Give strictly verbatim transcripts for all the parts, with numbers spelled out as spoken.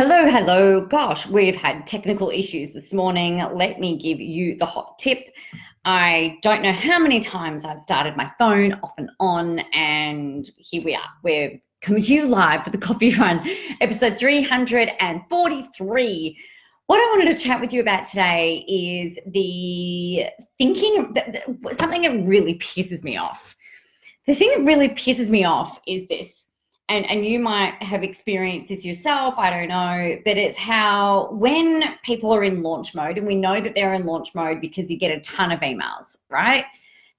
Hello, hello. Gosh, we've had technical issues this morning. Let me give you the hot tip. I don't know how many times I've started my phone off and on, and here we are. We're coming to you live for The Coffee Run, episode three hundred forty-three. What I wanted to chat with you about today is the thinking, something that really pisses me off. The thing that really pisses me off is this. And, and you might have experienced this yourself, I don't know, but it's how when people are in launch mode, and we know that they're in launch mode because you get a ton of emails, right?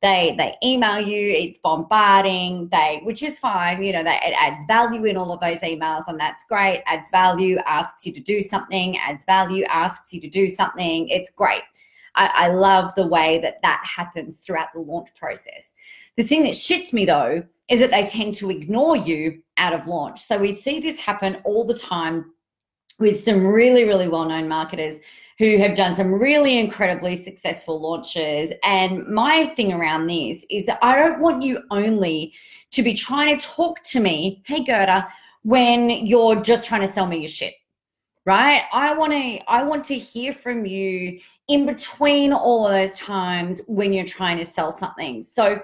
They they email you, it's bombarding, they which is fine, you know, that it adds value in all of those emails, and that's great, adds value, asks you to do something, adds value, asks you to do something, it's great. I, I love the way that that happens throughout the launch process. The thing that shits me though is that they tend to ignore you out of launch. So we see this happen all the time with some really, really well-known marketers who have done some really incredibly successful launches. And my thing around this is that I don't want you only to be trying to talk to me, hey Gerda, when you're just trying to sell me your shit, right? I want to, I want to hear from you in between all of those times when you're trying to sell something. So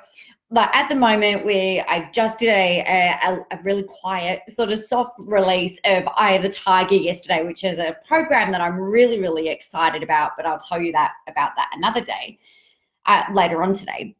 like at the moment where I just did a, a, a really quiet sort of soft release of Eye of the Tiger yesterday, which is a program that I'm really, really excited about, but I'll tell you that about that another day, uh, later on today.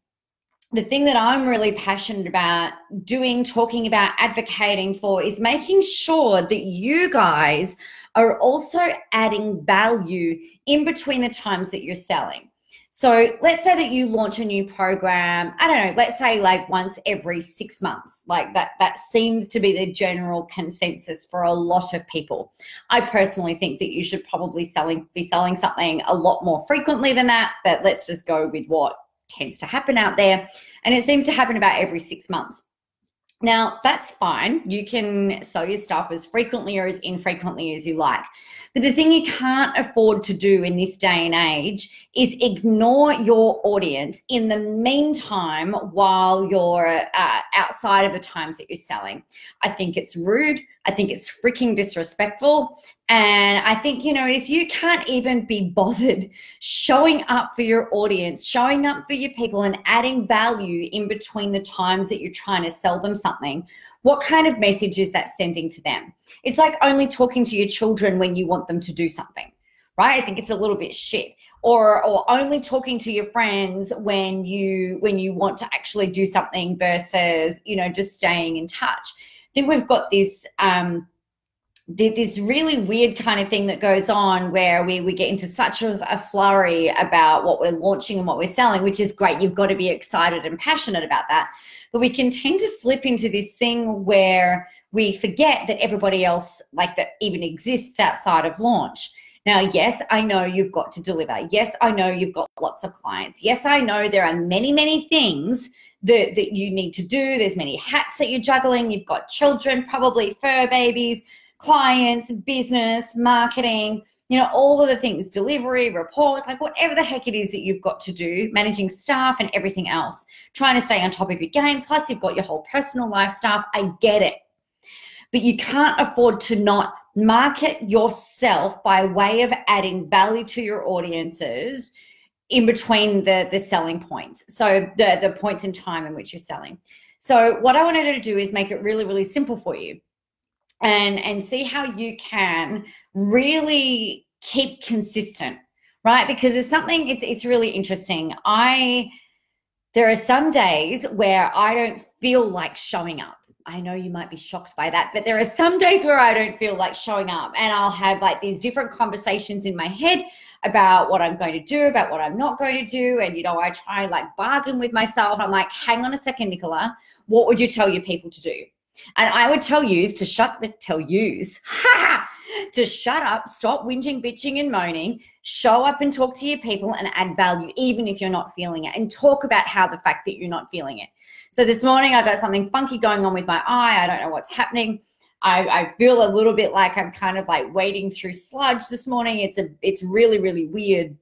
The thing that I'm really passionate about doing, talking about, advocating for is making sure that you guys are also adding value in between the times that you're selling. So let's say that you launch a new program, I don't know, let's say like once every six months, like that that seems to be the general consensus for a lot of people. I personally think that you should probably selling be selling something a lot more frequently than that, but let's just go with what tends to happen out there. And it seems to happen about every six months. Now, that's fine. You can sell your stuff as frequently or as infrequently as you like. But the thing you can't afford to do in this day and age is ignore your audience in the meantime while you're uh, outside of the times that you're selling. I think it's rude. I think it's freaking disrespectful. And I think, you know, if you can't even be bothered showing up for your audience, showing up for your people and adding value in between the times that you're trying to sell them something, what kind of message is that sending to them? It's like only talking to your children when you want them to do something, right? I think it's a little bit shit. Or, or only talking to your friends when you, when you want to actually do something versus, you know, just staying in touch. I think we've got this... Um, this really weird kind of thing that goes on where we, we get into such a, a flurry about what we're launching and what we're selling, which is great. You've got to be excited and passionate about that. But we can tend to slip into this thing where we forget that everybody else like that even exists outside of launch. Now, yes, I know you've got to deliver. Yes, I know you've got lots of clients. Yes, I know there are many, many things that, that you need to do. There's many hats that you're juggling. You've got children, probably fur babies, clients, business, marketing, you know, all of the things, delivery, reports, like whatever the heck it is that you've got to do, managing staff and everything else, trying to stay on top of your game. Plus you've got your whole personal life stuff. I get it, but you can't afford to not market yourself by way of adding value to your audiences in between the, the selling points. So the, the points in time in which you're selling. So what I wanted to do is make it really, really simple for you. And, and see how you can really keep consistent, right? Because it's something, it's it's really interesting. I, there are some days where I don't feel like showing up. I know you might be shocked by that, but there are some days where I don't feel like showing up, and I'll have like these different conversations in my head about what I'm going to do, about what I'm not going to do. And, you know, I try and like bargain with myself. I'm like, hang on a second, Nicola, what would you tell your people to do? And I would tell yous to shut the tell yous to shut up, stop whinging, bitching and moaning, show up and talk to your people and add value, even if you're not feeling it, and talk about how the fact that you're not feeling it. So this morning I got something funky going on with my eye. I don't know what's happening. I, I feel a little bit like I'm kind of like wading through sludge this morning. It's a, it's really, really weird.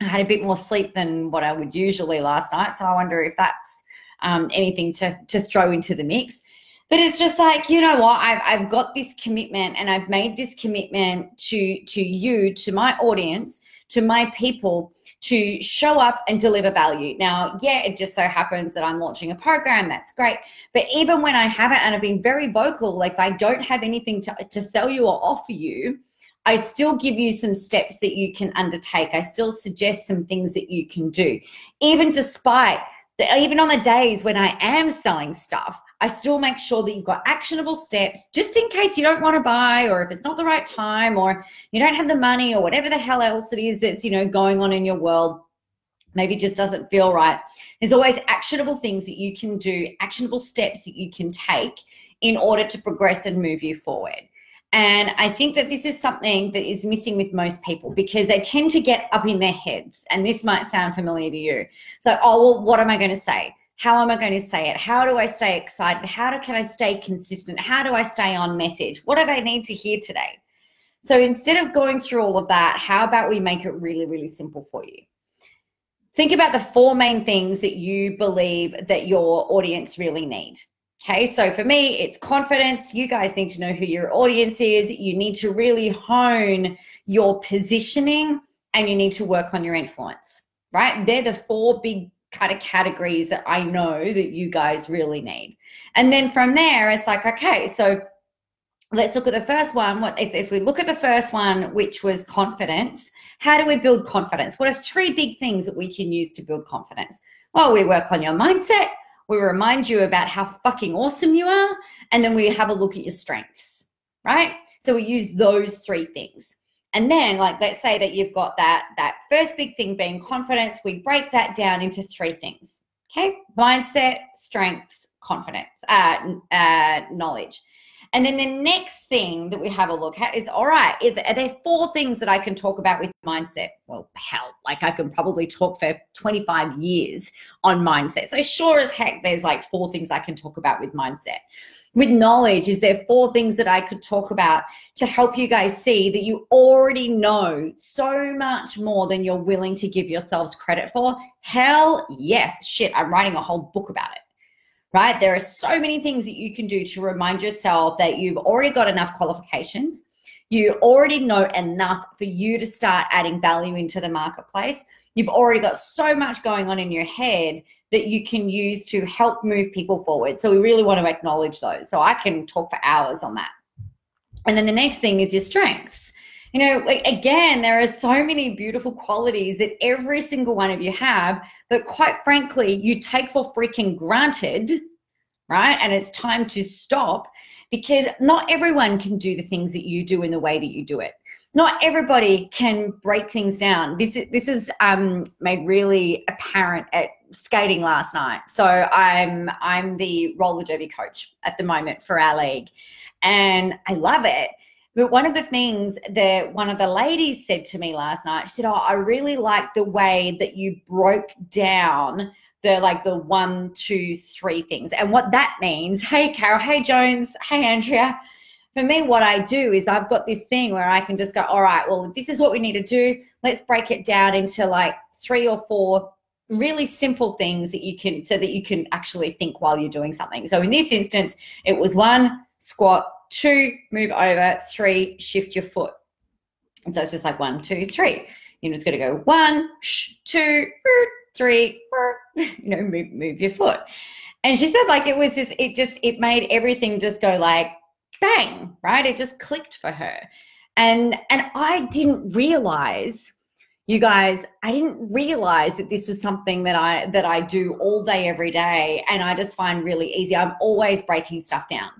I had a bit more sleep than what I would usually last night. So I wonder if that's um, anything to, to throw into the mix. But it's just like, you know what, I've, I've got this commitment, and I've made this commitment to, to you, to my audience, to my people, to show up and deliver value. Now, yeah, it just so happens that I'm launching a program. That's great. But even when I haven't, and I've been very vocal, like if I don't have anything to, to sell you or offer you, I still give you some steps that you can undertake. I still suggest some things that you can do. Even despite, the, even on the days when I am selling stuff, I still make sure that you've got actionable steps, just in case you don't want to buy, or if it's not the right time, or you don't have the money, or whatever the hell else it is that's, you know, going on in your world. Maybe just doesn't feel right. There's always actionable things that you can do, actionable steps that you can take in order to progress and move you forward. And I think that this is something that is missing with most people, because they tend to get up in their heads, and this might sound familiar to you. So, oh, well, what am I going to say? How am I going to say it? How do I stay excited? How do, can I stay consistent? How do I stay on message? What do they need to hear today? So instead of going through all of that, how about we make it really, really simple for you? Think about the four main things that you believe that your audience really need. Okay, so for me, it's confidence. You guys need to know who your audience is. You need to really hone your positioning, and you need to work on your influence, right? They're the four big kind of categories that I know that you guys really need. And then from there, it's like, okay, so let's look at the first one. What if, if we look at the first one, which was confidence, how do we build confidence? What are three big things that we can use to build confidence? Well, we work on your mindset. We remind you about how fucking awesome you are. And then we have a look at your strengths, right? So we use those three things. And then, like, let's say that you've got that, that first big thing being confidence. We break that down into three things, okay? Mindset, strengths, confidence, uh, uh, knowledge. And then the next thing that we have a look at is, all right, are there four things that I can talk about with mindset? Well, hell, like I can probably talk for twenty-five years on mindset. So sure as heck, there's like four things I can talk about with mindset. With knowledge, is there four things that I could talk about to help you guys see that you already know so much more than you're willing to give yourselves credit for? Hell yes, shit, I'm writing a whole book about it. Right? There are so many things that you can do to remind yourself that you've already got enough qualifications. You already know enough for you to start adding value into the marketplace. You've already got so much going on in your head that you can use to help move people forward. So we really want to acknowledge those. So I can talk for hours on that. And then the next thing is your strengths. You know, again, there are so many beautiful qualities that every single one of you have that, quite frankly, you take for freaking granted, right? And it's time to stop, because not everyone can do the things that you do in the way that you do it. Not everybody can break things down. This is, this is um, made really apparent at skating last night. So I'm I'm the roller derby coach at the moment for our league, and I love it. But one of the things that one of the ladies said to me last night, she said, oh, I really like the way that you broke down the like the one, two, three things. And what that means, hey, Carol, hey, Jones, hey, Andrea, for me, what I do is I've got this thing where I can just go, all right, well, this is what we need to do. Let's break it down into like three or four really simple things that you can, so that you can actually think while you're doing something. So in this instance, it was one, squat, two, move over, three, shift your foot. And so it's just like one, two, three. You know, it's going to go one, two, three, you know, move, move your foot. And she said, like, it was just, it just, it made everything just go like bang, right? It just clicked for her. And, and I didn't realize, you guys, I didn't realize that this was something that I, that I do all day, every day. And I just find really easy. I'm always breaking stuff down.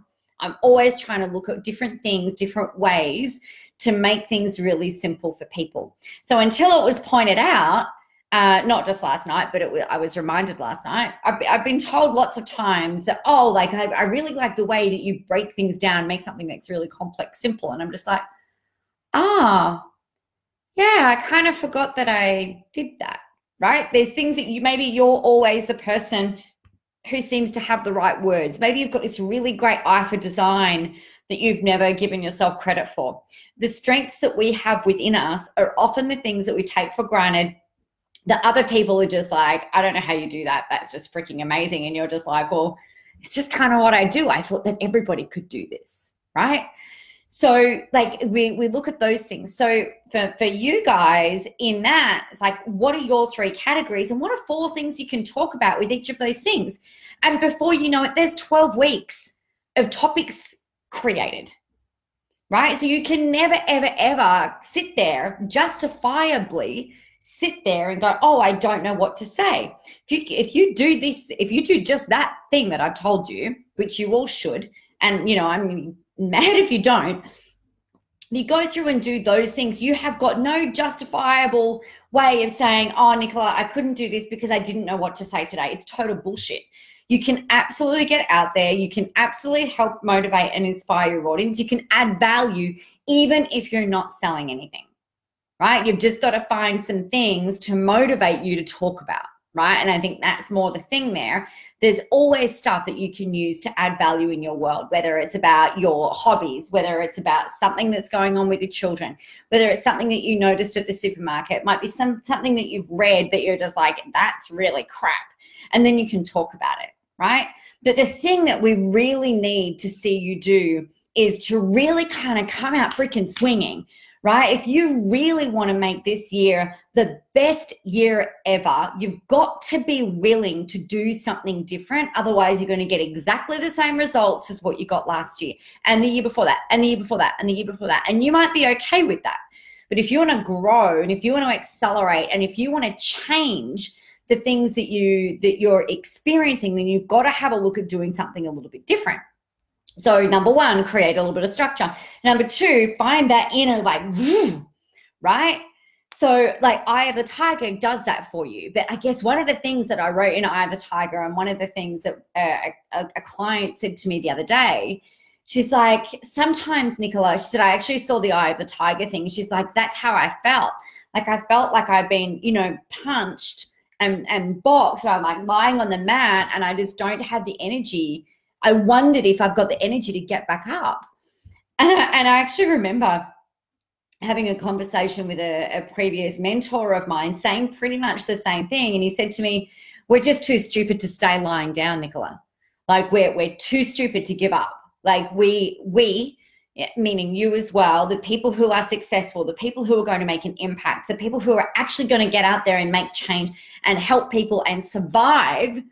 I'm always trying to look at different things, different ways to make things really simple for people. So until it was pointed out, uh, not just last night, but it w- I was reminded last night, I've, I've been told lots of times that, oh, like I, I really like the way that you break things down, make something that's really complex simple. And I'm just like, ah, oh, yeah, I kind of forgot that I did that, right? There's things that you, maybe you're always the person who seems to have the right words. Maybe you've got this really great eye for design that you've never given yourself credit for. The strengths that we have within us are often the things that we take for granted, that other people are just like, I don't know how you do that. That's just freaking amazing. And you're just like, well, It's just kind of what I do. I thought that everybody could do this, right? So like we we look at those things. So for, for you guys in that, it's like, what are your three categories and what are four things you can talk about with each of those things? And before you know it, there's twelve weeks of topics created, right? So you can never, ever, ever sit there, justifiably sit there and go, oh, I don't know what to say. If you, if you do this, if you do just that thing that I told you, which you all should, and, you know, I'm mad if you don't, you go through and do those things, you have got no justifiable way of saying, oh, Nicola, I couldn't do this because I didn't know what to say today. It's total bullshit. You can absolutely get out there. You can absolutely help motivate and inspire your audience. You can add value even if you're not selling anything, right? You've just got to find some things to motivate you to talk about, right? And I think that's more the thing there. There's always stuff that you can use to add value in your world, whether it's about your hobbies, whether it's about something that's going on with your children, whether it's something that you noticed at the supermarket. It might be some something that you've read that you're just like, that's really crap. And then you can talk about it, right? But the thing that we really need to see you do is to really kind of come out freaking swinging, right? If you really want to make this year the best year ever, you've got to be willing to do something different. Otherwise, you're going to get exactly the same results as what you got last year and the year before that and the year before that and the year before that. And you might be okay with that. But if you want to grow and if you want to accelerate and if you want to change the things that you that you're experiencing, then you've got to have a look at doing something a little bit different. So number one, create a little bit of structure. Number two, find that inner like, right? So like Eye of the Tiger does that for you. But I guess one of the things that I wrote in Eye of the Tiger, and one of the things that a, a, a client said to me the other day, she's like, sometimes, Nicola, she said, I actually saw the Eye of the Tiger thing. She's like, that's how I felt. Like I felt like I've been, you know, punched and, and boxed. I'm like lying on the mat and I just don't have the energy. I wondered if I've got the energy to get back up. And I, and I actually remember having a conversation with a, a previous mentor of mine saying pretty much the same thing. And he said to me, we're just too stupid to stay lying down, Nicola. Like we're, we're too stupid to give up. Like we, we, meaning you as well, the people who are successful, the people who are going to make an impact, the people who are actually going to get out there and make change and help people and survive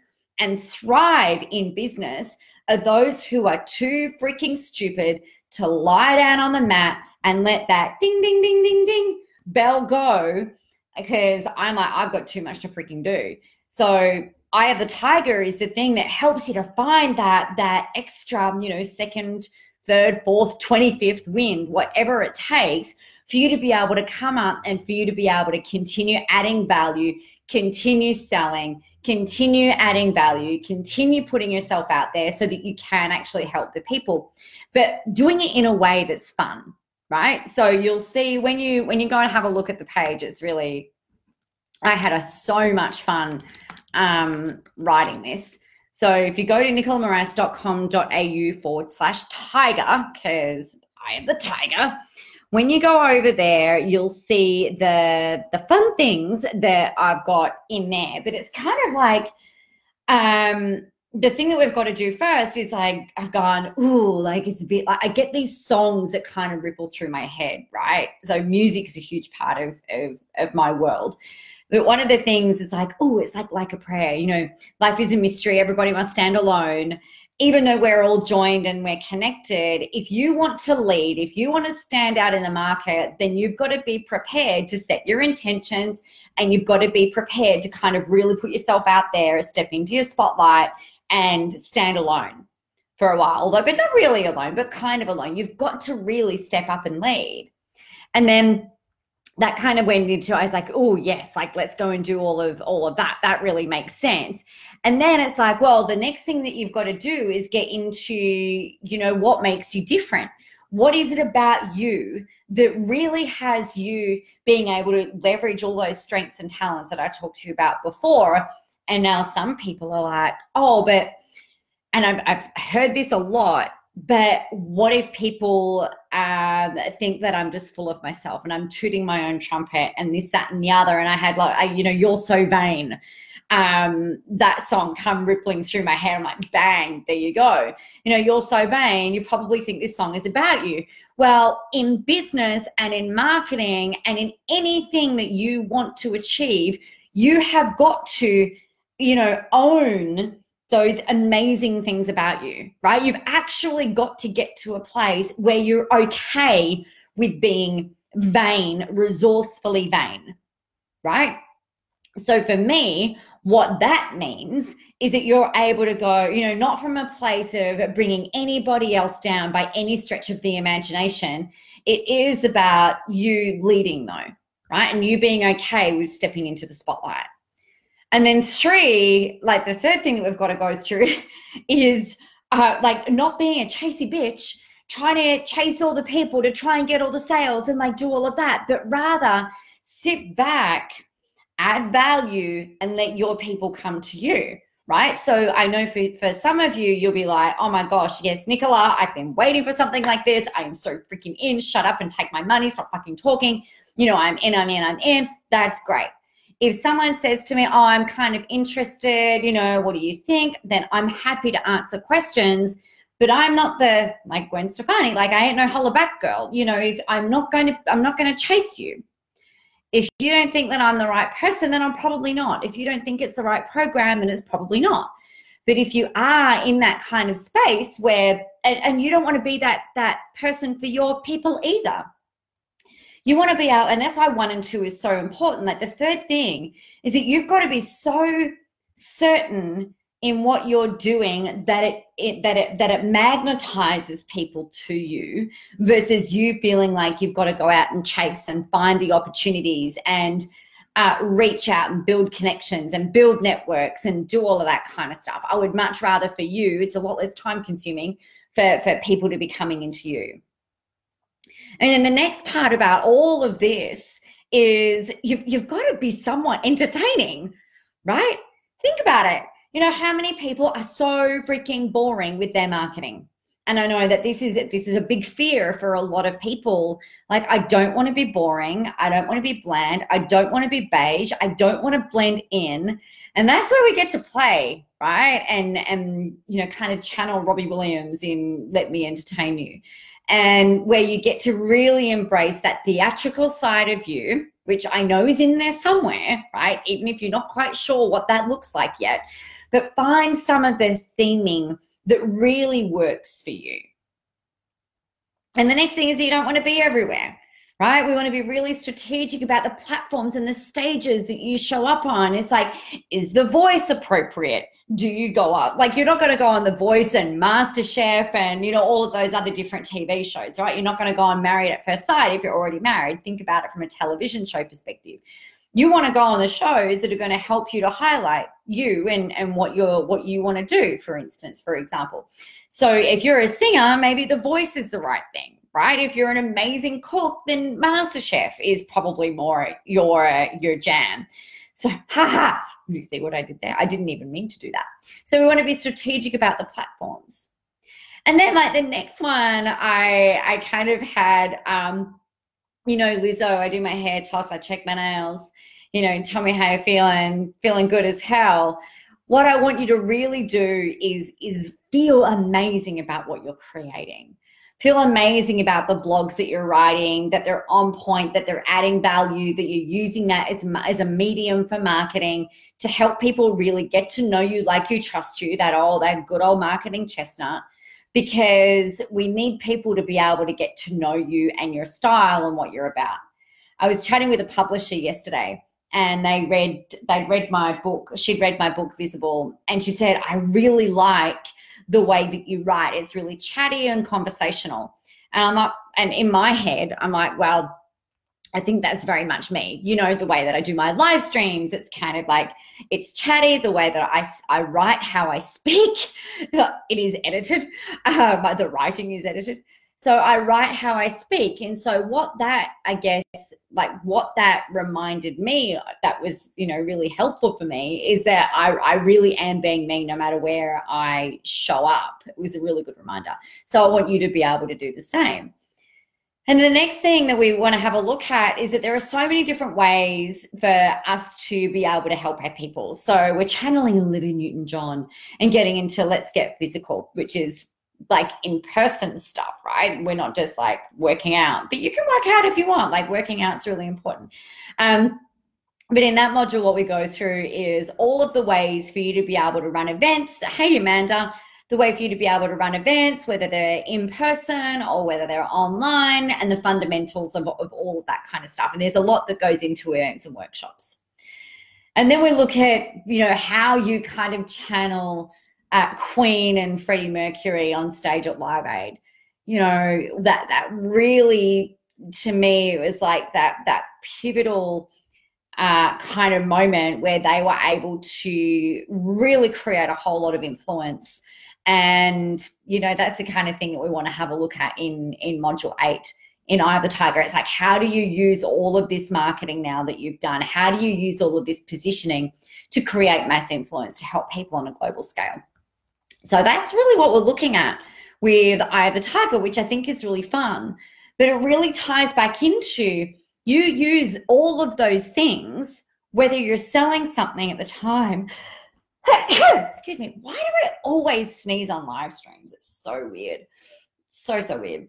and thrive in business, are those who are too freaking stupid to lie down on the mat and let that ding, ding, ding, ding, ding bell go, because I'm like, I've got too much to freaking do. So Eye of the Tiger is the thing that helps you to find that, that extra, you know, second, third, fourth, twenty-fifth wind, whatever it takes for you to be able to come up and for you to be able to continue adding value, continue selling, continue adding value, continue putting yourself out there so that you can actually help the people, but doing it in a way that's fun, right? So you'll see when you when you go and have a look at the page, it's really, I had a, so much fun um, writing this. So if you go to nicola moras dot com dot a u forward slash tiger, because I am the tiger, when you go over there, you'll see the the fun things that I've got in there. But it's kind of like um, the thing that we've got to do first is like I've gone, ooh, like it's a bit like I get these songs that kind of ripple through my head, right? So music is a huge part of, of, of my world. But one of the things is like, oh, it's like like a prayer. You know, life is a mystery. Everybody must stand alone. Even though we're all joined and we're connected, if you want to lead, if you want to stand out in the market, then you've got to be prepared to set your intentions and you've got to be prepared to kind of really put yourself out there, step into your spotlight and stand alone for a while, although but not really alone, but kind of alone. You've got to really step up and lead. And then that kind of went into, I was like, oh, yes, like, let's go and do all of all of that. That really makes sense. And then it's like, well, the next thing that you've got to do is get into, you know, what makes you different? What is it about you that really has you being able to leverage all those strengths and talents that I talked to you about before? And now some people are like, oh, but, and I've, I've heard this a lot, but what if people um, think that I'm just full of myself and I'm tooting my own trumpet and this, that, and the other, and I had like, I, you know, you're so vain. um, that song come rippling through my head. I'm like, bang, there you go. You know, you're so vain, you probably think this song is about you. Well, in business and in marketing and in anything that you want to achieve, you have got to, you know, own those amazing things about you, right? You've actually got to get to a place where you're okay with being vain, resourcefully vain, right? So for me, what that means is that you're able to go, you know, not from a place of bringing anybody else down by any stretch of the imagination. It is about you leading though, right? And you being okay with stepping into the spotlight. And then three, like the third thing that we've got to go through is uh, like not being a chasey bitch, trying to chase all the people to try and get all the sales and like do all of that, but rather sit back, add value and let your people come to you, right? So I know for, for some of you, you'll be like, oh my gosh, yes, Nicola, I've been waiting for something like this. I am so freaking in, shut up and take my money, stop fucking talking. You know, I'm in, I'm in, I'm in, that's great. If someone says to me, oh, I'm kind of interested, you know, what do you think? Then I'm happy to answer questions, but I'm not the, like Gwen Stefani, like I ain't no holla back girl. You know, if I'm not going to, I'm not going to chase you. If you don't think that I'm the right person, then I'm probably not. If you don't think it's the right program, then it's probably not. But if you are in that kind of space where, and, and you don't want to be that, that person for your people either. You want to be out, and that's why one and two is so important. Like the third thing is that you've got to be so certain in what you're doing that it, it that it that it magnetizes people to you versus you feeling like you've got to go out and chase and find the opportunities and uh, reach out and build connections and build networks and do all of that kind of stuff. I would much rather for you, it's a lot less time consuming for, for people to be coming into you. And then the next part about all of this is you've, you've got to be somewhat entertaining, right? Think about it. You know, how many people are so freaking boring with their marketing? And I know that this is this is a big fear for a lot of people. Like, I don't want to be boring. I don't want to be bland. I don't want to be beige. I don't want to blend in. And that's where we get to play, right? And, and you know, kind of channel Robbie Williams in Let Me Entertain You. And where you get to really embrace that theatrical side of you, which I know is in there somewhere, right? Even if you're not quite sure what that looks like yet, but find some of the theming that really works for you. And the next thing is you don't want to be everywhere, right? We want to be really strategic about the platforms and the stages that you show up on. It's like, is the voice appropriate? Do you go up? Like, you're not going to go on The Voice and MasterChef and, you know, all of those other different T V shows, right? You're not going to go on Married at First Sight if you're already married. Think about it from a television show perspective. You want to go on the shows that are going to help you to highlight you and, and what you're, what you want to do, for instance, for example. So if you're a singer, maybe The Voice is the right thing, right? If you're an amazing cook, then MasterChef is probably more your, your jam. So, haha, you see what I did there? I didn't even mean to do that. So we want to be strategic about the platforms. And then like the next one, I I kind of had, um, you know, Lizzo, I do my hair toss, I check my nails, you know, tell me how you're feeling, feeling good as hell. What I want you to really do is is feel amazing about what you're creating. Feel amazing about the blogs that you're writing, that they're on point, that they're adding value, that you're using that as, as a medium for marketing to help people really get to know you like you, trust you, that old, that good old marketing chestnut, because we need people to be able to get to know you and your style and what you're about. I was chatting with a publisher yesterday and they read, they read my book, she'd read my book Visible, and she said, I really like the way that you write. It's really chatty and conversational. And I'm like, and in my head, I'm like, well, I think that's very much me. You know, the way that I do my live streams, it's kind of like, it's chatty, the way that I, I write, how I speak, it is edited, uh, the writing is edited. So I write how I speak. And so what that, I guess, like what that reminded me that was, you know, really helpful for me is that I, I really am being me no matter where I show up. It was a really good reminder. So I want you to be able to do the same. And the next thing that we want to have a look at is that there are so many different ways for us to be able to help our people. So we're channeling Olivia Newton-John and getting into let's get physical, which is like in-person stuff, right? We're not just like working out, but you can work out if you want. Like working out is really important. Um, But in that module, what we go through is all of the ways for you to be able to run events. Hey, Amanda, the way for you to be able to run events, whether they're in person or whether they're online, and the fundamentals of, of all of that kind of stuff. And there's a lot that goes into events and workshops. And then we look at, you know, how you kind of channel uh, Queen and Freddie Mercury on stage at Live Aid. You know, that that really, to me, it was like that that pivotal Uh, kind of moment where they were able to really create a whole lot of influence. And, you know, that's the kind of thing that we want to have a look at in, in Module eight in Eye of the Tiger. It's like, how do you use all of this marketing now that you've done? How do you use all of this positioning to create mass influence to help people on a global scale? So that's really what we're looking at with Eye of the Tiger, which I think is really fun. But it really ties back into you use all of those things, whether you're selling something at the time. Excuse me. Why do I always sneeze on live streams? It's so weird. So, so weird.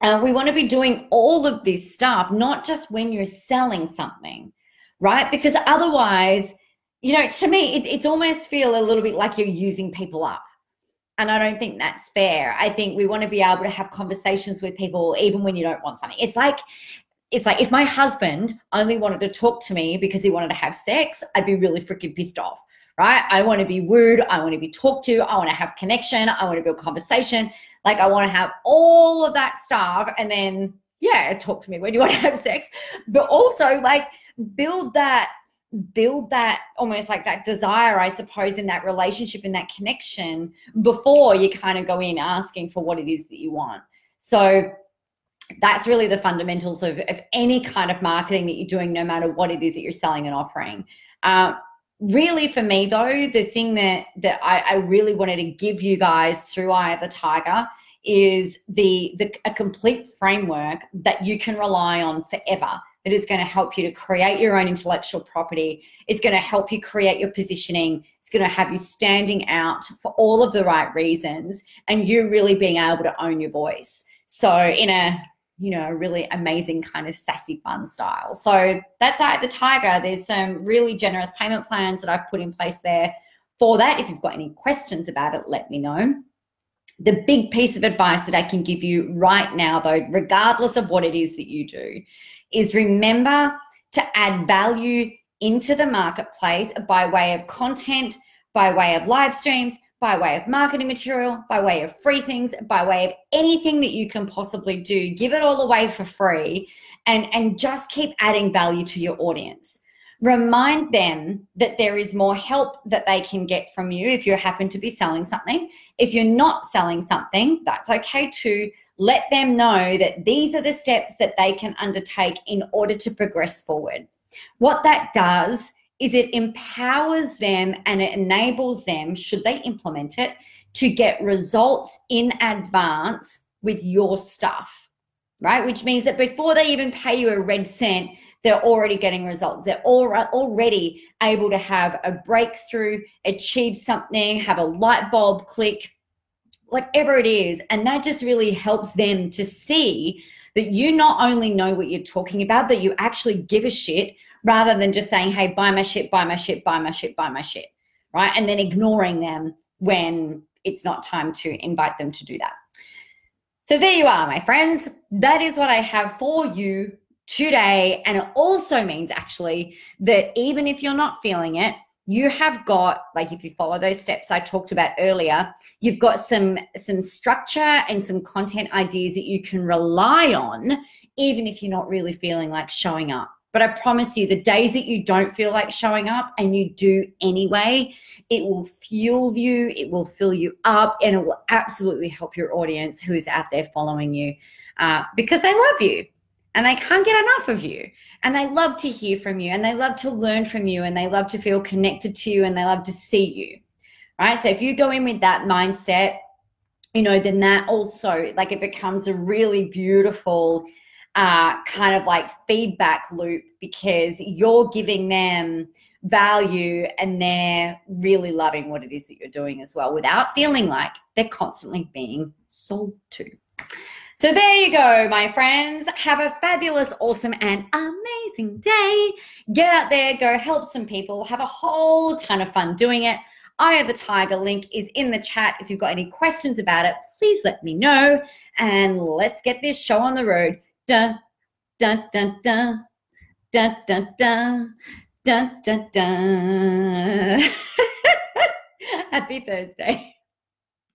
Uh, we want to be doing all of this stuff, not just when you're selling something, right? Because otherwise, you know, to me, it, it's almost feel a little bit like you're using people up. And I don't think that's fair. I think we want to be able to have conversations with people even when you don't want something. It's like... It's like if my husband only wanted to talk to me because he wanted to have sex, I'd be really freaking pissed off, right? I want to be wooed. I want to be talked to. I want to have connection. I want to build conversation. Like I want to have all of that stuff. And then, yeah, talk to me when you want to have sex. But also like build that, build that almost like that desire, I suppose, in that relationship, in that connection before you kind of go in asking for what it is that you want. So that's really the fundamentals of, of any kind of marketing that you're doing, no matter what it is that you're selling and offering. Uh, really, for me, though, the thing that, that I, I really wanted to give you guys through Eye of the Tiger is the, the a complete framework that you can rely on forever. It is going to help you to create your own intellectual property. It's going to help you create your positioning. It's going to have you standing out for all of the right reasons and you really being able to own your voice. So in a... you know, really amazing kind of sassy fun style. So that's Eye of the Tiger. There's some really generous payment plans that I've put in place there for that. If you've got any questions about it, let me know. The big piece of advice that I can give you right now, though, regardless of what it is that you do, is remember to add value into the marketplace by way of content, by way of live streams, by way of marketing material, by way of free things, by way of anything that you can possibly do. Give it all away for free and, and just keep adding value to your audience. Remind them that there is more help that they can get from you if you happen to be selling something. If you're not selling something, that's okay too. Let them know that these are the steps that they can undertake in order to progress forward. What that does is it empowers them and it enables them, should they implement it, to get results in advance with your stuff, right? Which means that before they even pay you a red cent, they're already getting results. They're already able to have a breakthrough, achieve something, have a light bulb click, whatever it is. And that just really helps them to see that you not only know what you're talking about, that you actually give a shit, rather than just saying, hey, buy my shit, buy my shit, buy my shit, buy my shit, right? And then ignoring them when it's not time to invite them to do that. So there you are, my friends. That is what I have for you today. And it also means actually that even if you're not feeling it, you have got, like if you follow those steps I talked about earlier, you've got some, some structure and some content ideas that you can rely on, even if you're not really feeling like showing up. But I promise you, the days that you don't feel like showing up and you do anyway, it will fuel you, it will fill you up, and it will absolutely help your audience who is out there following you uh, because they love you and they can't get enough of you. And they love to hear from you and they love to learn from you and they love to feel connected to you and they love to see you, right? So if you go in with that mindset, you know, then that also, like, it becomes a really beautiful uh, kind of like feedback loop, because you're giving them value and they're really loving what it is that you're doing as well, without feeling like they're constantly being sold to. So there you go, my friends. Have a fabulous, awesome, and amazing day. Get out there, go help some people, have a whole ton of fun doing it. Eye of the Tiger link is in the chat. If you've got any questions about it, please let me know, and let's get this show on the road. Dun, dun, dun, dun, dun, dun, dun, dun, dun, dun. Happy Thursday.